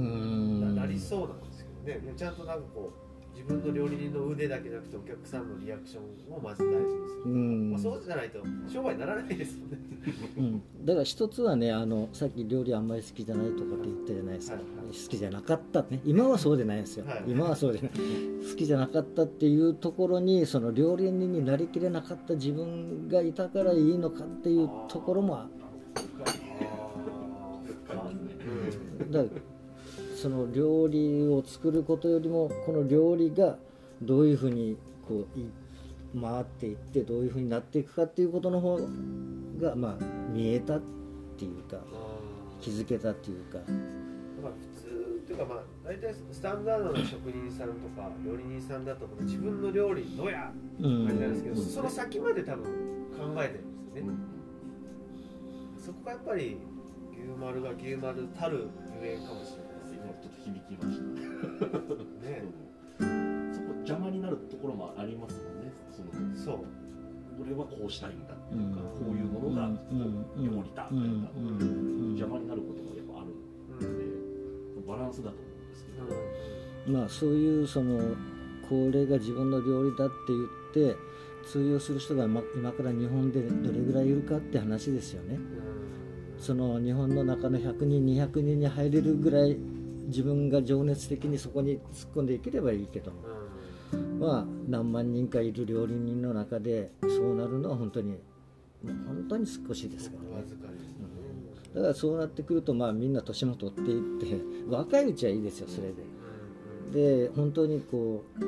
なりそうなんですけどね。ちゃんとなんかこう自分の料理人の腕だけじゃなくてお客さんのリアクションをまず大事にする、まあ、そうじゃないと商売にならないですよね、うん、だから一つはねさっき料理あんまり好きじゃないとかって言ったじゃないですか、はいはい、好きじゃなかったね、今はそうでないですよ、はい、今はそうでない好きじゃなかったっていうところにその料理人になりきれなかった自分がいたからいいのかっていうところもだからその料理を作ることよりもこの料理がどういうふうにこう回っていってどういうふうになっていくかっていうことの方がまあ見えたっていうか、気づけたっていうか、まあ、普通っていうか、まあ大体スタンダードな職人さんとか料理人さんだと自分の料理どうやって感じなんですけど、その先まで多分考えてるんですよね、そこがやっぱり牛丸が牛丸たるゆえんかもしれないですね。ちょっと響きましたね。そこ邪魔になるところもありますもんね。そう、俺はこうしたいんだっていうか、こういうものが料理だみたいな邪魔になることもやっぱあるので、バランスだと思うんですけど、まあそういうそのこれが自分の料理だって言って通用する人が今から日本でどれぐらいいるかって話ですよね。その日本の中の100人200人に入れるぐらい自分が情熱的にそこに突っ込んでいければいいけども、まあ何万人かいる料理人の中でそうなるのは本当に少しですからね。だからそうなってくると、まあみんな年も取っていって若いうちはいいですよ。それで本当にこう、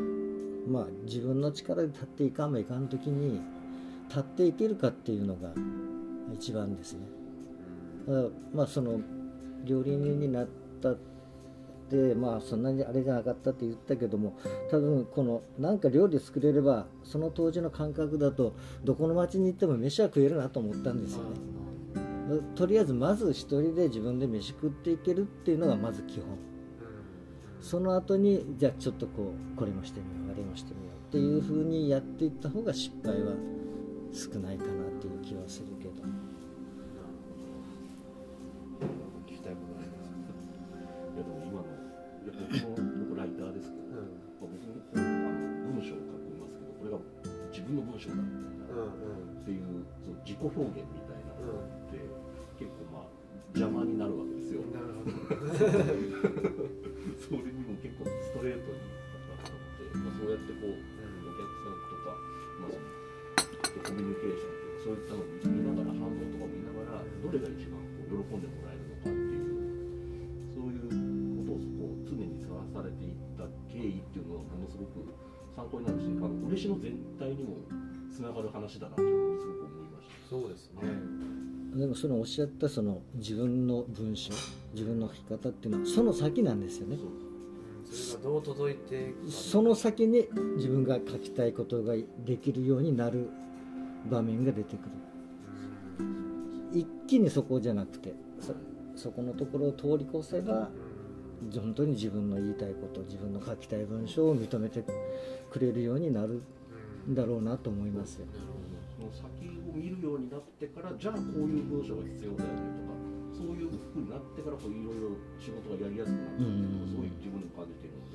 まあ自分の力で立っていかんばいかん時に立っていけるかっていうのが一番ですね。まあその料理人になったって、まあそんなにあれじゃなかったって言ったけども、多分このなんか料理作れればその当時の感覚だとどこの町に行っても飯は食えるなと思ったんですよね。とりあえずまず一人で自分で飯食っていけるっていうのがまず基本。その後にじゃあちょっとこうこれもしてみようあれもしてみようっていう風にやっていった方が失敗は少ないかなっていう気はするけど。僕ライターですけど、僕文章を書きますけど、これが自分の文章だみたいな、っていうその自己表現みたいなのって結構まあ邪魔になるわけですよ。それにも結構ストレートになったので、まあ、そうやってこう、お客さんとか、まあ、コミュニケーションとかそういったのを見ながら、反応とかを見ながらどれが一番こう喜んでもらえるのかっていう、そういうされていった経緯っていうのはものすごく参考になるし、嬉野全体にもつながる話だなとすごく思いました。そうですね、でもそのおっしゃったその自分の文章自分の書き方っていうのはその先なんですよね。それがどう届いていくか、その先に自分が書きたいことができるようになる場面が出てくる。一気にそこじゃなくて そこのところを通り越せば本当に自分の言いたいこと自分の書きたい文章を認めてくれるようになるんだろうなと思いますよ。その先を見るようになってから、じゃあこういう文章が必要だよねとか、そういうふうになってからいろいろ仕事がやりやすくなっていうのをすごい自分で感じているの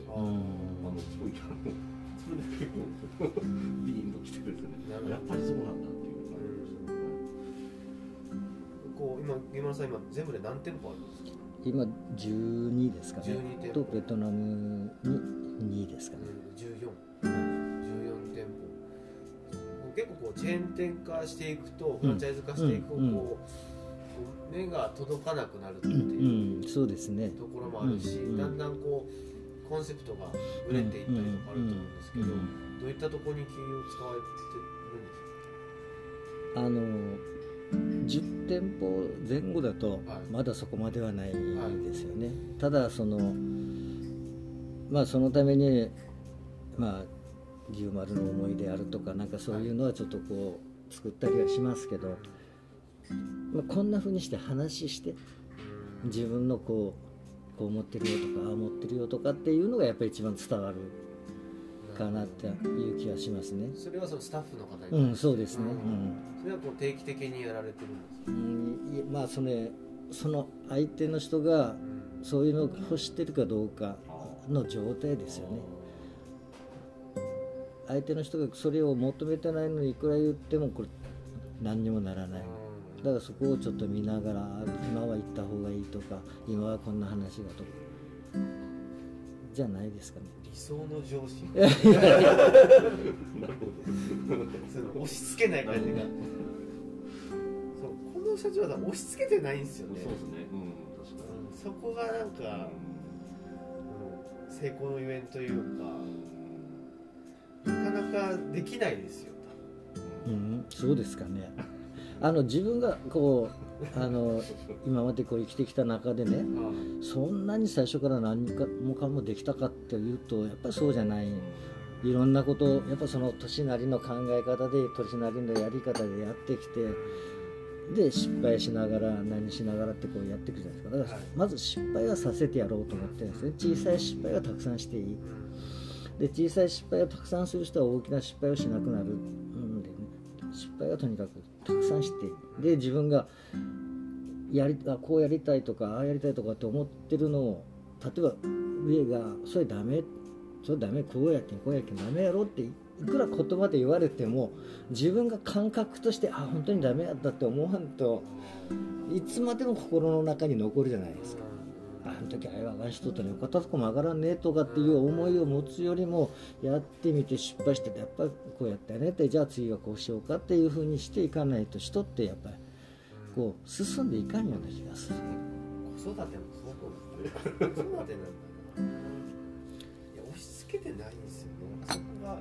で、すごいそれで結構ビーンときてくれてね、やっぱりそうなんだっていう感じですね。こう今さん今全部で何店舗あるんですか？今12ですかね。とベトナムに2ですかね。14店舗。結構こうチェーン店化していくと、フランチャイズ化していくと、目が届かなくなるっていうところもあるし、だんだんこうコンセプトがブレていったりとかあると思うんですけど、どういったところに気を使われてるんでしょうか？10店舗前後だとまだそこまではないですよね。ただそのために、まあ牛丸の思いであるとかなんかそういうのはちょっとこう作ったりはしますけど、こんな風にして話して自分のこう思ってるよとかああ思ってるよとかっていうのがやっぱり一番伝わるかなっていう気がしますね。それはそのスタッフの方に、そうですね、それはこう定期的にやられてるんですか？まあその相手の人がそういうのを欲してるかどうかの状態ですよね。相手の人がそれを求めてないのにいくら言ってもこれ何にもならない。だからそこをちょっと見ながら今は行った方がいいとか今はこんな話だとかじゃないですかね。理想の上司押し付けない感じがそうこの社長は押し付けてないんですよね。そうですね、確かにそこがなんか、成功のゆえんというか、なかなかできないですよ、そうですかね。自分がこう今までこう生きてきた中でね、そんなに最初から何もかもできたかっていうとやっぱりそうじゃない。いろんなことをやっぱその年なりの考え方で年なりのやり方でやってきて、で失敗しながら何しながらってこうやっていくじゃないですか。だからまず失敗はさせてやろうと思ってるんですね。小さい失敗はたくさんしていい。で小さい失敗をたくさんする人は大きな失敗をしなくなるんで、ね、失敗はとにかくたくさんしていい。で自分がこうやりたいとかああやりたいとかって思ってるのを、例えば上がそれダメそれダメこうやっけんこうやっけんダメやろっていくら言葉で言われても、自分が感覚としてあ本当にダメやったって思わんといつまでも心の中に残るじゃないですか。あの時あれはあの人とね片付くも上がらんねとかっていう思いを持つよりも、やってみて失敗しててやっぱりこうやったよねって、じゃあ次はこうしようかっていうふうにしていかないと、人ってやっぱりこう進んでいかんような気がする。子育てもそうなんだよ。子育てなんだよ。つけてないんですよね。そこが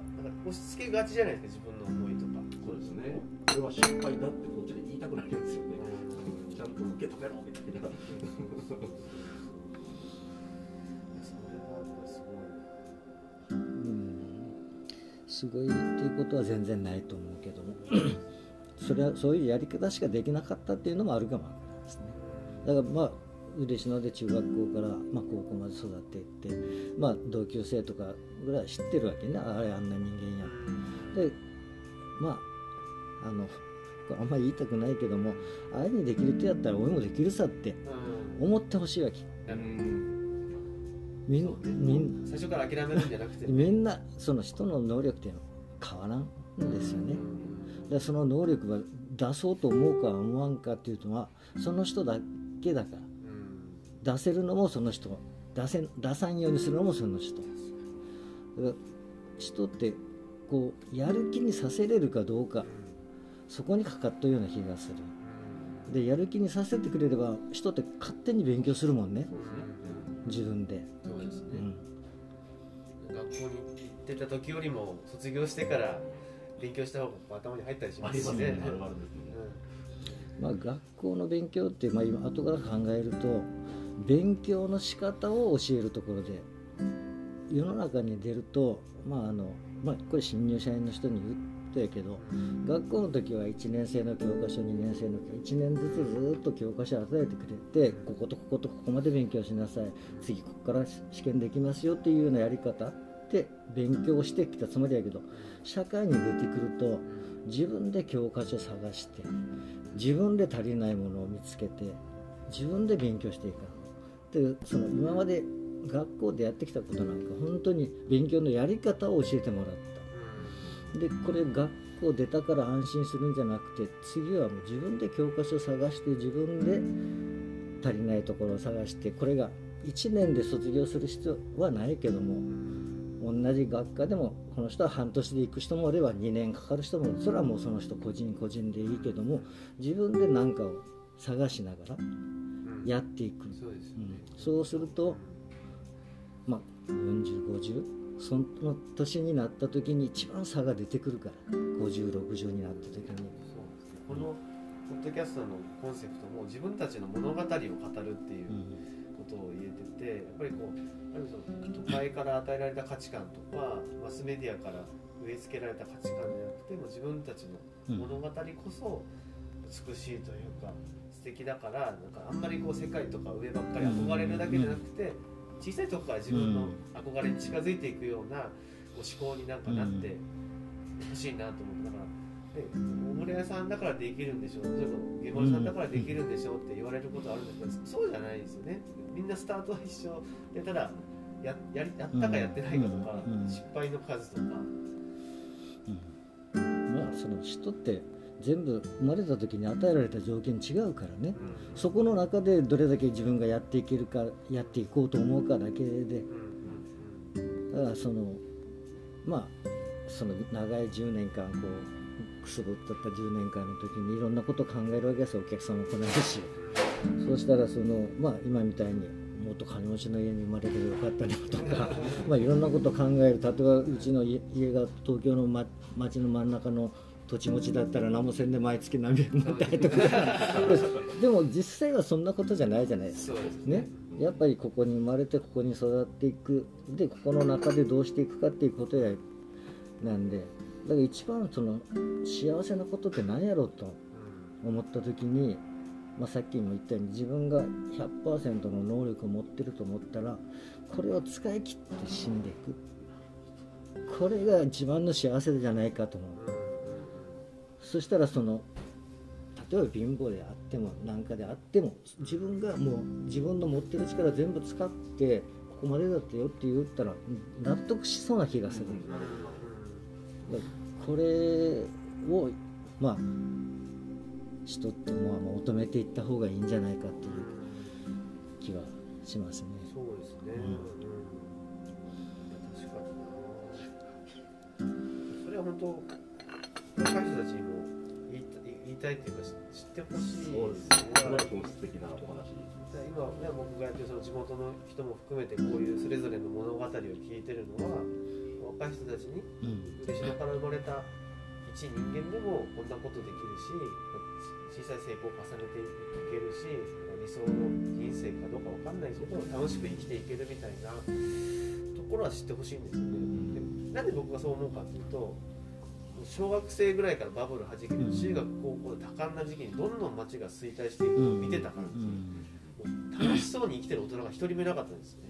押し付けがちじゃないですか、自分の思いとか。そうですね。これは失敗だってこっちで言いたくないですよね。ちゃんと受け止めろみたいな。それはすごい。すごいっていうことは全然ないと思うけども、それはそういうやり方しかできなかったっていうのもあるかもですね。だからまあ。嬉野で中学校から、まあ、高校まで育っていって、まあ、同級生とかぐらい知ってるわけね、あれあんな人間やって。でまああんまり言いたくないけども、あれにできるってやったら俺もできるさって思ってほしいわけ。みんな最初から諦めるんじゃなくてみんなその人の能力っていうのは変わらんんですよね。でその能力が出そうと思うか思わんかっていうのはその人だけだから、出せるのもその人、出さんようにするのもその人。だから人ってこうやる気にさせれるかどうか、そこにかかっとるような気がする。でやる気にさせてくれれば人って勝手に勉強するもんね。自分で。そうですね。学校に行ってた時よりも卒業してから勉強した方が頭に入ったりしますね。まあ学校の勉強って、まあ、今後から考えると。勉強の仕方を教えるところで世の中に出ると、これ新入社員の人に言ったけど、学校の時は1年生の教科書2年生の教科書1年ずつずっと教科書を与えてくれて、こことこことここまで勉強しなさい、次ここから試験できますよっていうようなやり方で勉強してきたつもりやけど、社会に出てくると自分で教科書探して自分で足りないものを見つけて自分で勉強していく。その今まで学校でやってきたことなんか本当に勉強のやり方を教えてもらった。でこれ学校出たから安心するんじゃなくて、次はもう自分で教科書を探して自分で足りないところを探して、これが1年で卒業する必要はないけども、同じ学科でもこの人は半年で行く人もあれば2年かかる人も、それはもうその人個人個人でいいけども、自分で何かを探しながらやっていく。そうすると、40、50その年になった時に一番差が出てくるから、50、60になった時に。そうですね、このポッドキャストのコンセプトも自分たちの物語を語るっていうことを言えてて、やっぱりこう都会から与えられた価値観とかマスメディアから植え付けられた価値観じゃなくても、自分たちの物語こそ美しいというか、素敵だから、なんかあんまりこう世界とか上ばっかり憧れるだけじゃなくて、小さいとこから自分の憧れに近づいていくような思考になんかなってほしいなと思って、だから大村屋さんだからできるんでしょう、芸能人さんだからできるんでしょうって言われることあるんですけど、そうじゃないですよね。みんなスタートは一緒で、ただ やったかやってないかとか、失敗の数とか、その人って全部生まれた時に与えられた条件違うからね、そこの中でどれだけ自分がやっていけるか、やっていこうと思うかだけで、だからその長い10年間こうくすぶった10年間の時にいろんなことを考えるわけですよ。お客さんも来ないし、そうしたら今みたいにもっと金持ちの家に生まれてよかったねとかいろんなことを考える。例えばうちの家が東京の、町の真ん中の土地持ちだったら何もせんで毎月何百万台とかでも実際はそんなことじゃないじゃないですか。ね、やっぱりここに生まれてここに育っていく、でここの中でどうしていくかっていうことやなんで、だから一番その幸せなことって何やろうと思った時に、まあ、さっきも言ったように自分が 100% の能力を持ってると思ったらこれを使い切って死んでいく、これが自慢の幸せじゃないかと思う。そしたらその例えば貧乏であっても何かであっても自分がもう自分の持ってる力全部使ってここまでだったよって言ったら納得しそうな気がする。これをまあ人ってもう求めていった方がいいんじゃないかっていう気はしますね。そうですね、うんうん、確かにそれは本当若い人たちにも言いたいというか知ってほしい。そうですね。かなり本質的なお話。今、ね、僕がやってるその地元の人も含めてこういうそれぞれの物語を聞いてるのは若い人たちに嬉野から生まれた一人間でもこんなことできるし、小さい成功を重ねていけるし、理想の人生かどうかわかんないけど楽しく生きていけるみたいなところは知ってほしいんですよね。なんで僕がそう思うかというと、小学生ぐらいからバブルはじける中学高校で多感な時期にどんどん街が衰退していくのを見てたからですよ。楽しそうに生きてる大人が一人もいなかったんですね。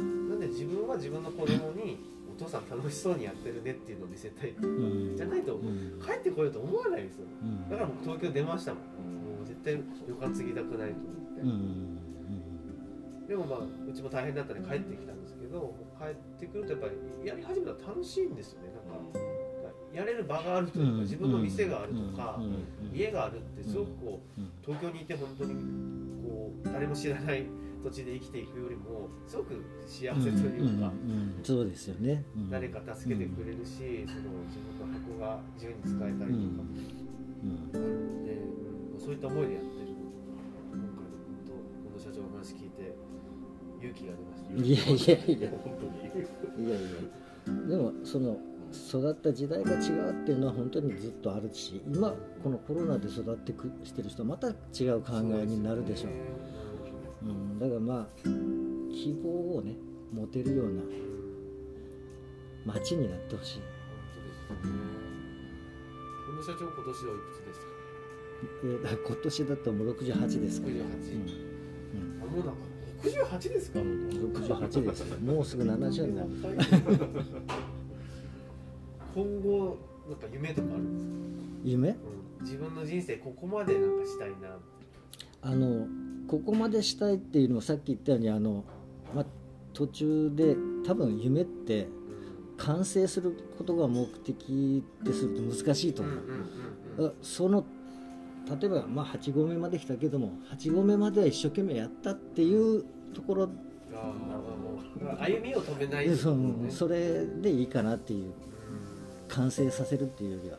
なんで自分は自分の子供にお父さん楽しそうにやってるねっていうのを見せたいじゃないと帰ってこようと思わないですよ。だから僕東京出ましたもん。もう絶対旅館継ぎたくないと思って。でもまあうちも大変だったんで帰ってきたんですけど、帰ってくるとやっぱりやり始めたら楽しいんですよね。なんかやれる場があるというか自分の店があるとか家があるってすごくこう東京にいて本当にこう誰も知らない土地で生きていくよりもすごく幸せというか、そうですよね。誰か助けてくれるし、その自分の箱が自由に使えたりとかあるので、そういった思いでやってる。今回本当社長の話聞いて勇気が出ました。いやでもその育った時代が違うっていうのは本当にずっとあるし、今このコロナで育ってしてる人はまた違う考えになるでしょう。うん、だからまあ希望をね持てるような街になってほしい。本当ですね。本田社長今年でおいくつですか？今年だともう68ですから。もうなんか。68ですか？68です。もうすぐ70になる。今後なんか夢とかあるんですか？夢？自分の人生ここまでなんかしたいな。ここまでしたいっていうのをさっき言ったように途中で多分夢って完成することが目的ってすると難しいと思う。その例えば8合目まで来たけども8合目までは一生懸命やったっていうところ、歩みを止めない、ね、それでいいかなっていう、完成させるっていうよりは。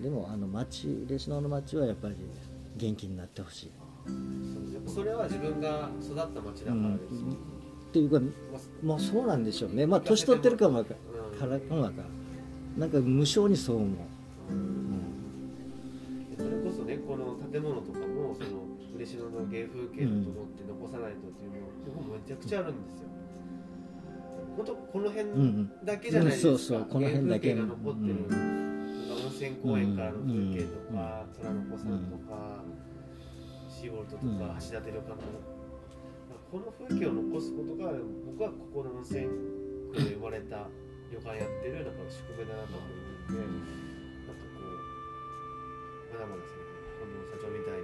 でも嬉野の町はやっぱり元気になってほしい。それは自分が育った町だからです、っていうかまあそうなんでしょうね。まあ年取ってるかもからかもなんか無性にそう思う。この建物とかもその嬉野の原風景だと思って残さないとっていうのもめちゃくちゃあるんですよ。ほんとこの辺だけじゃないですか。原風景が残ってる、温泉公園からの風景とか虎の子さんとかシーボルトとか橋立旅館のこの風景を残すことが、僕はここの温泉区で生まれた旅館やってるなんか宿命だなと思っていて、なんかこうまだまだですね。社長みたい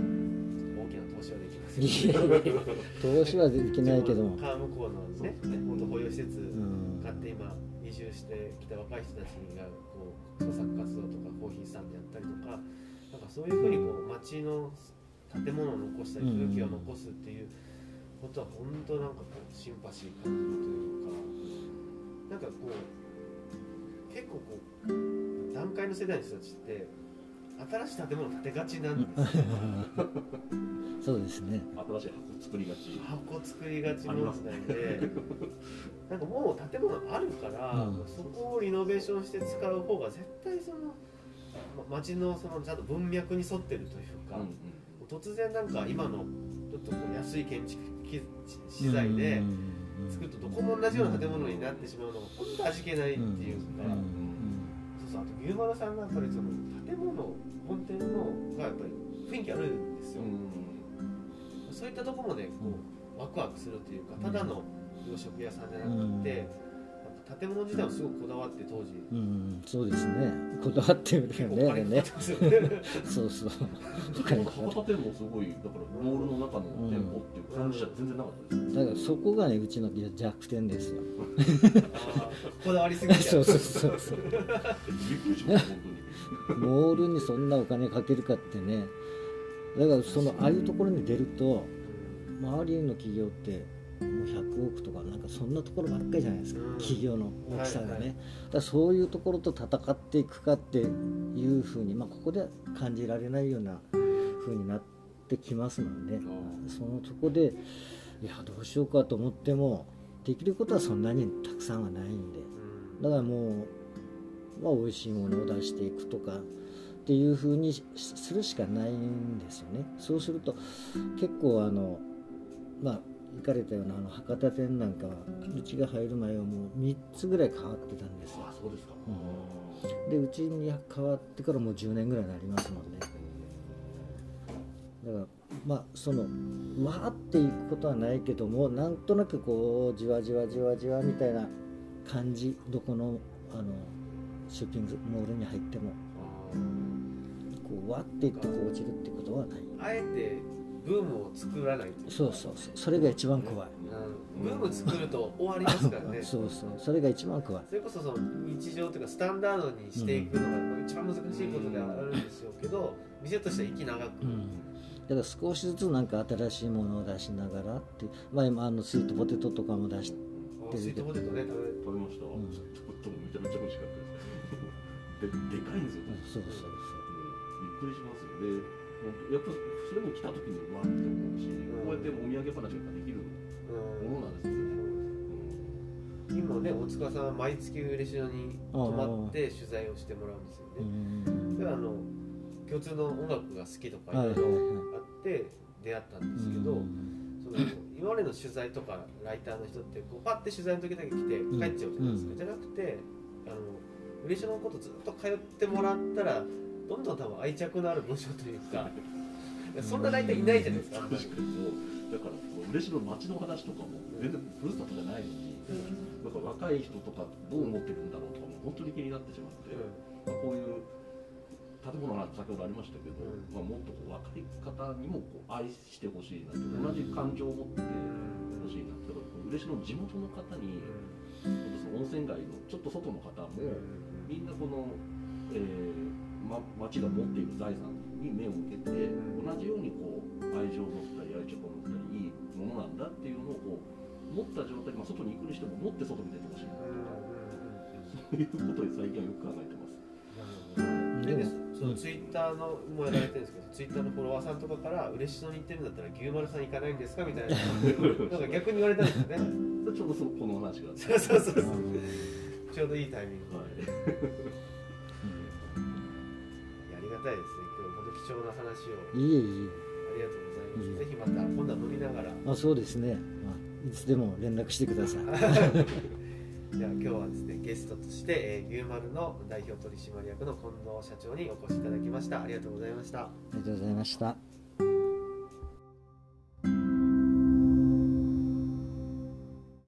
に大きな投資はできません。投資はできないけども川向こうのね、元保養施設買って今移住してきた若い人たちがこう創作活動とかコーヒーさんでやったりとか、なんかそういうふうにこう街の建物を残したり風景を残すっていうことは本当なんかこうシンパシー感じるというか、なんかこう結構こう段階の世代の人たちって新しい建物建てがちなんですよそうですね、新しい箱作りがち、の時代でなんかもう建物あるから、うん、そこをリノベーションして使う方が絶対その街のそのちゃんと文脈に沿ってるというか、うんうん、突然なんか今のちょっとこう安い建築資材で作るとどこも同じような建物になってしまうのがほんと味気ないっていうか、あとゆうまるさんがそれぞれ建物本店のがやっぱり雰囲気あるんですよ、うん、そういったところまでこうワクワクするというか、ただの洋食屋さんじゃなくて、うん、建物自体もすごくこだわって当時、うん、そうですね、こだわってるよね、あれねそうそう、この建物すごい、だからモールの中の店舗っていう感じじゃ全然なかったです、だからそこがね、うちの弱点ですよこだわりすぎちゃそうそうそうそうモールにそんなお金かけるかってね、だからそのああいうところに出ると周りの企業ってもう100億とかなんかそんなところばっかりじゃないですか、うん、企業の大きさがね、はいはい、だからそういうところと戦っていくかっていうふうに、まあ、ここでは感じられないようなふうになってきますので、うん、そのとこでいやどうしようかと思ってもできることはそんなにたくさんはないんで、だからもう、まあ、美味しいものを出していくとかっていうふうにするしかないんですよね。そうすると結構まあ行かれたような博多店なんかはうちが入る前はもう3つぐらい変わってたんですよ。あ、そうですか、うん、でうちに変わってからもう10年ぐらいになりますもんね。だからまあそのわーっていくことはないけども、なんとなくこうじわじわじわじわみたいな感じ、どこのショッピングモールに入ってもこうわっていってこう落ちるってことはない。あえてブームを作らないというか、そうそうそう、それが一番怖い、うん、ブーム作ると終わりますからねそうそう、それが一番怖い。それこそ、その日常というかスタンダードにしていくのが一番難しいことではあるんでしょうけど、うん、店としては息長く、うん、だから少しずつなんか新しいものを出しながらって、まあ、今スイートポテトとかも出してる。スイートポテトね、食べました、うん、ちょっとめちゃめちゃ美味しかったですでかいんですよ、うん、そうそうそう、びっくりしますよね。やっぱそれも来た時にうわって思うし、こうやってお土産話ができるものなんですよね、うん、今ね、大塚さんは毎月嬉野に泊まって取材をしてもらうんですよね。で、共通の音楽が好きとかいろいろあって出会ったんですけど、今までの取材とかライターの人ってこうパッて取材の時だけ来て帰っちゃうじゃないですか、うん、じゃなくて嬉野のことずっと通ってもらったらどんどん多分愛着のある文章というかそんな大体いないじゃないですか。確かにだから嬉野の街の話とかも全然ふるさとじゃないのに、うん、なんか若い人とかどう思ってるんだろうとかも本当に気になってしまって、うん、まあ、こういう建物の話先ほどありましたけど、うん、まあ、もっとこう若い方にもこう愛してほしいなと、同じ感情を持ってほしいなと、嬉野の地元の方に、うん、温泉街のちょっと外の方も、うん、みんなこの、町が持っている財産に目を向けて、同じようにこう愛情を持ったり愛着を持ったりいいものなんだっていうのをこう持った状態で、まあ、外に行くにしても持って外に出てほしいなとか、そういうことで最近はよく考えてます。でね、そのツイッターのもやられてるんですけど、ツイッターのフォロワーさんとかから嬉しそうに言ってるんだったら牛丸さん行かないんですかみたいななんか逆に言われたんですよねちょうどそのこの話があってそうそうそうちょうどいいタイミングで、はいですね、今日本当貴重な話を、いえいえ、ありがとうございます。ぜひまた今度は飲みながら、あ、そうですね、いつでも連絡してくださいでは今日はですね、ゲストとして牛丸の代表取締役の近藤社長にお越しいただきました。ありがとうございました。ありがとうございました。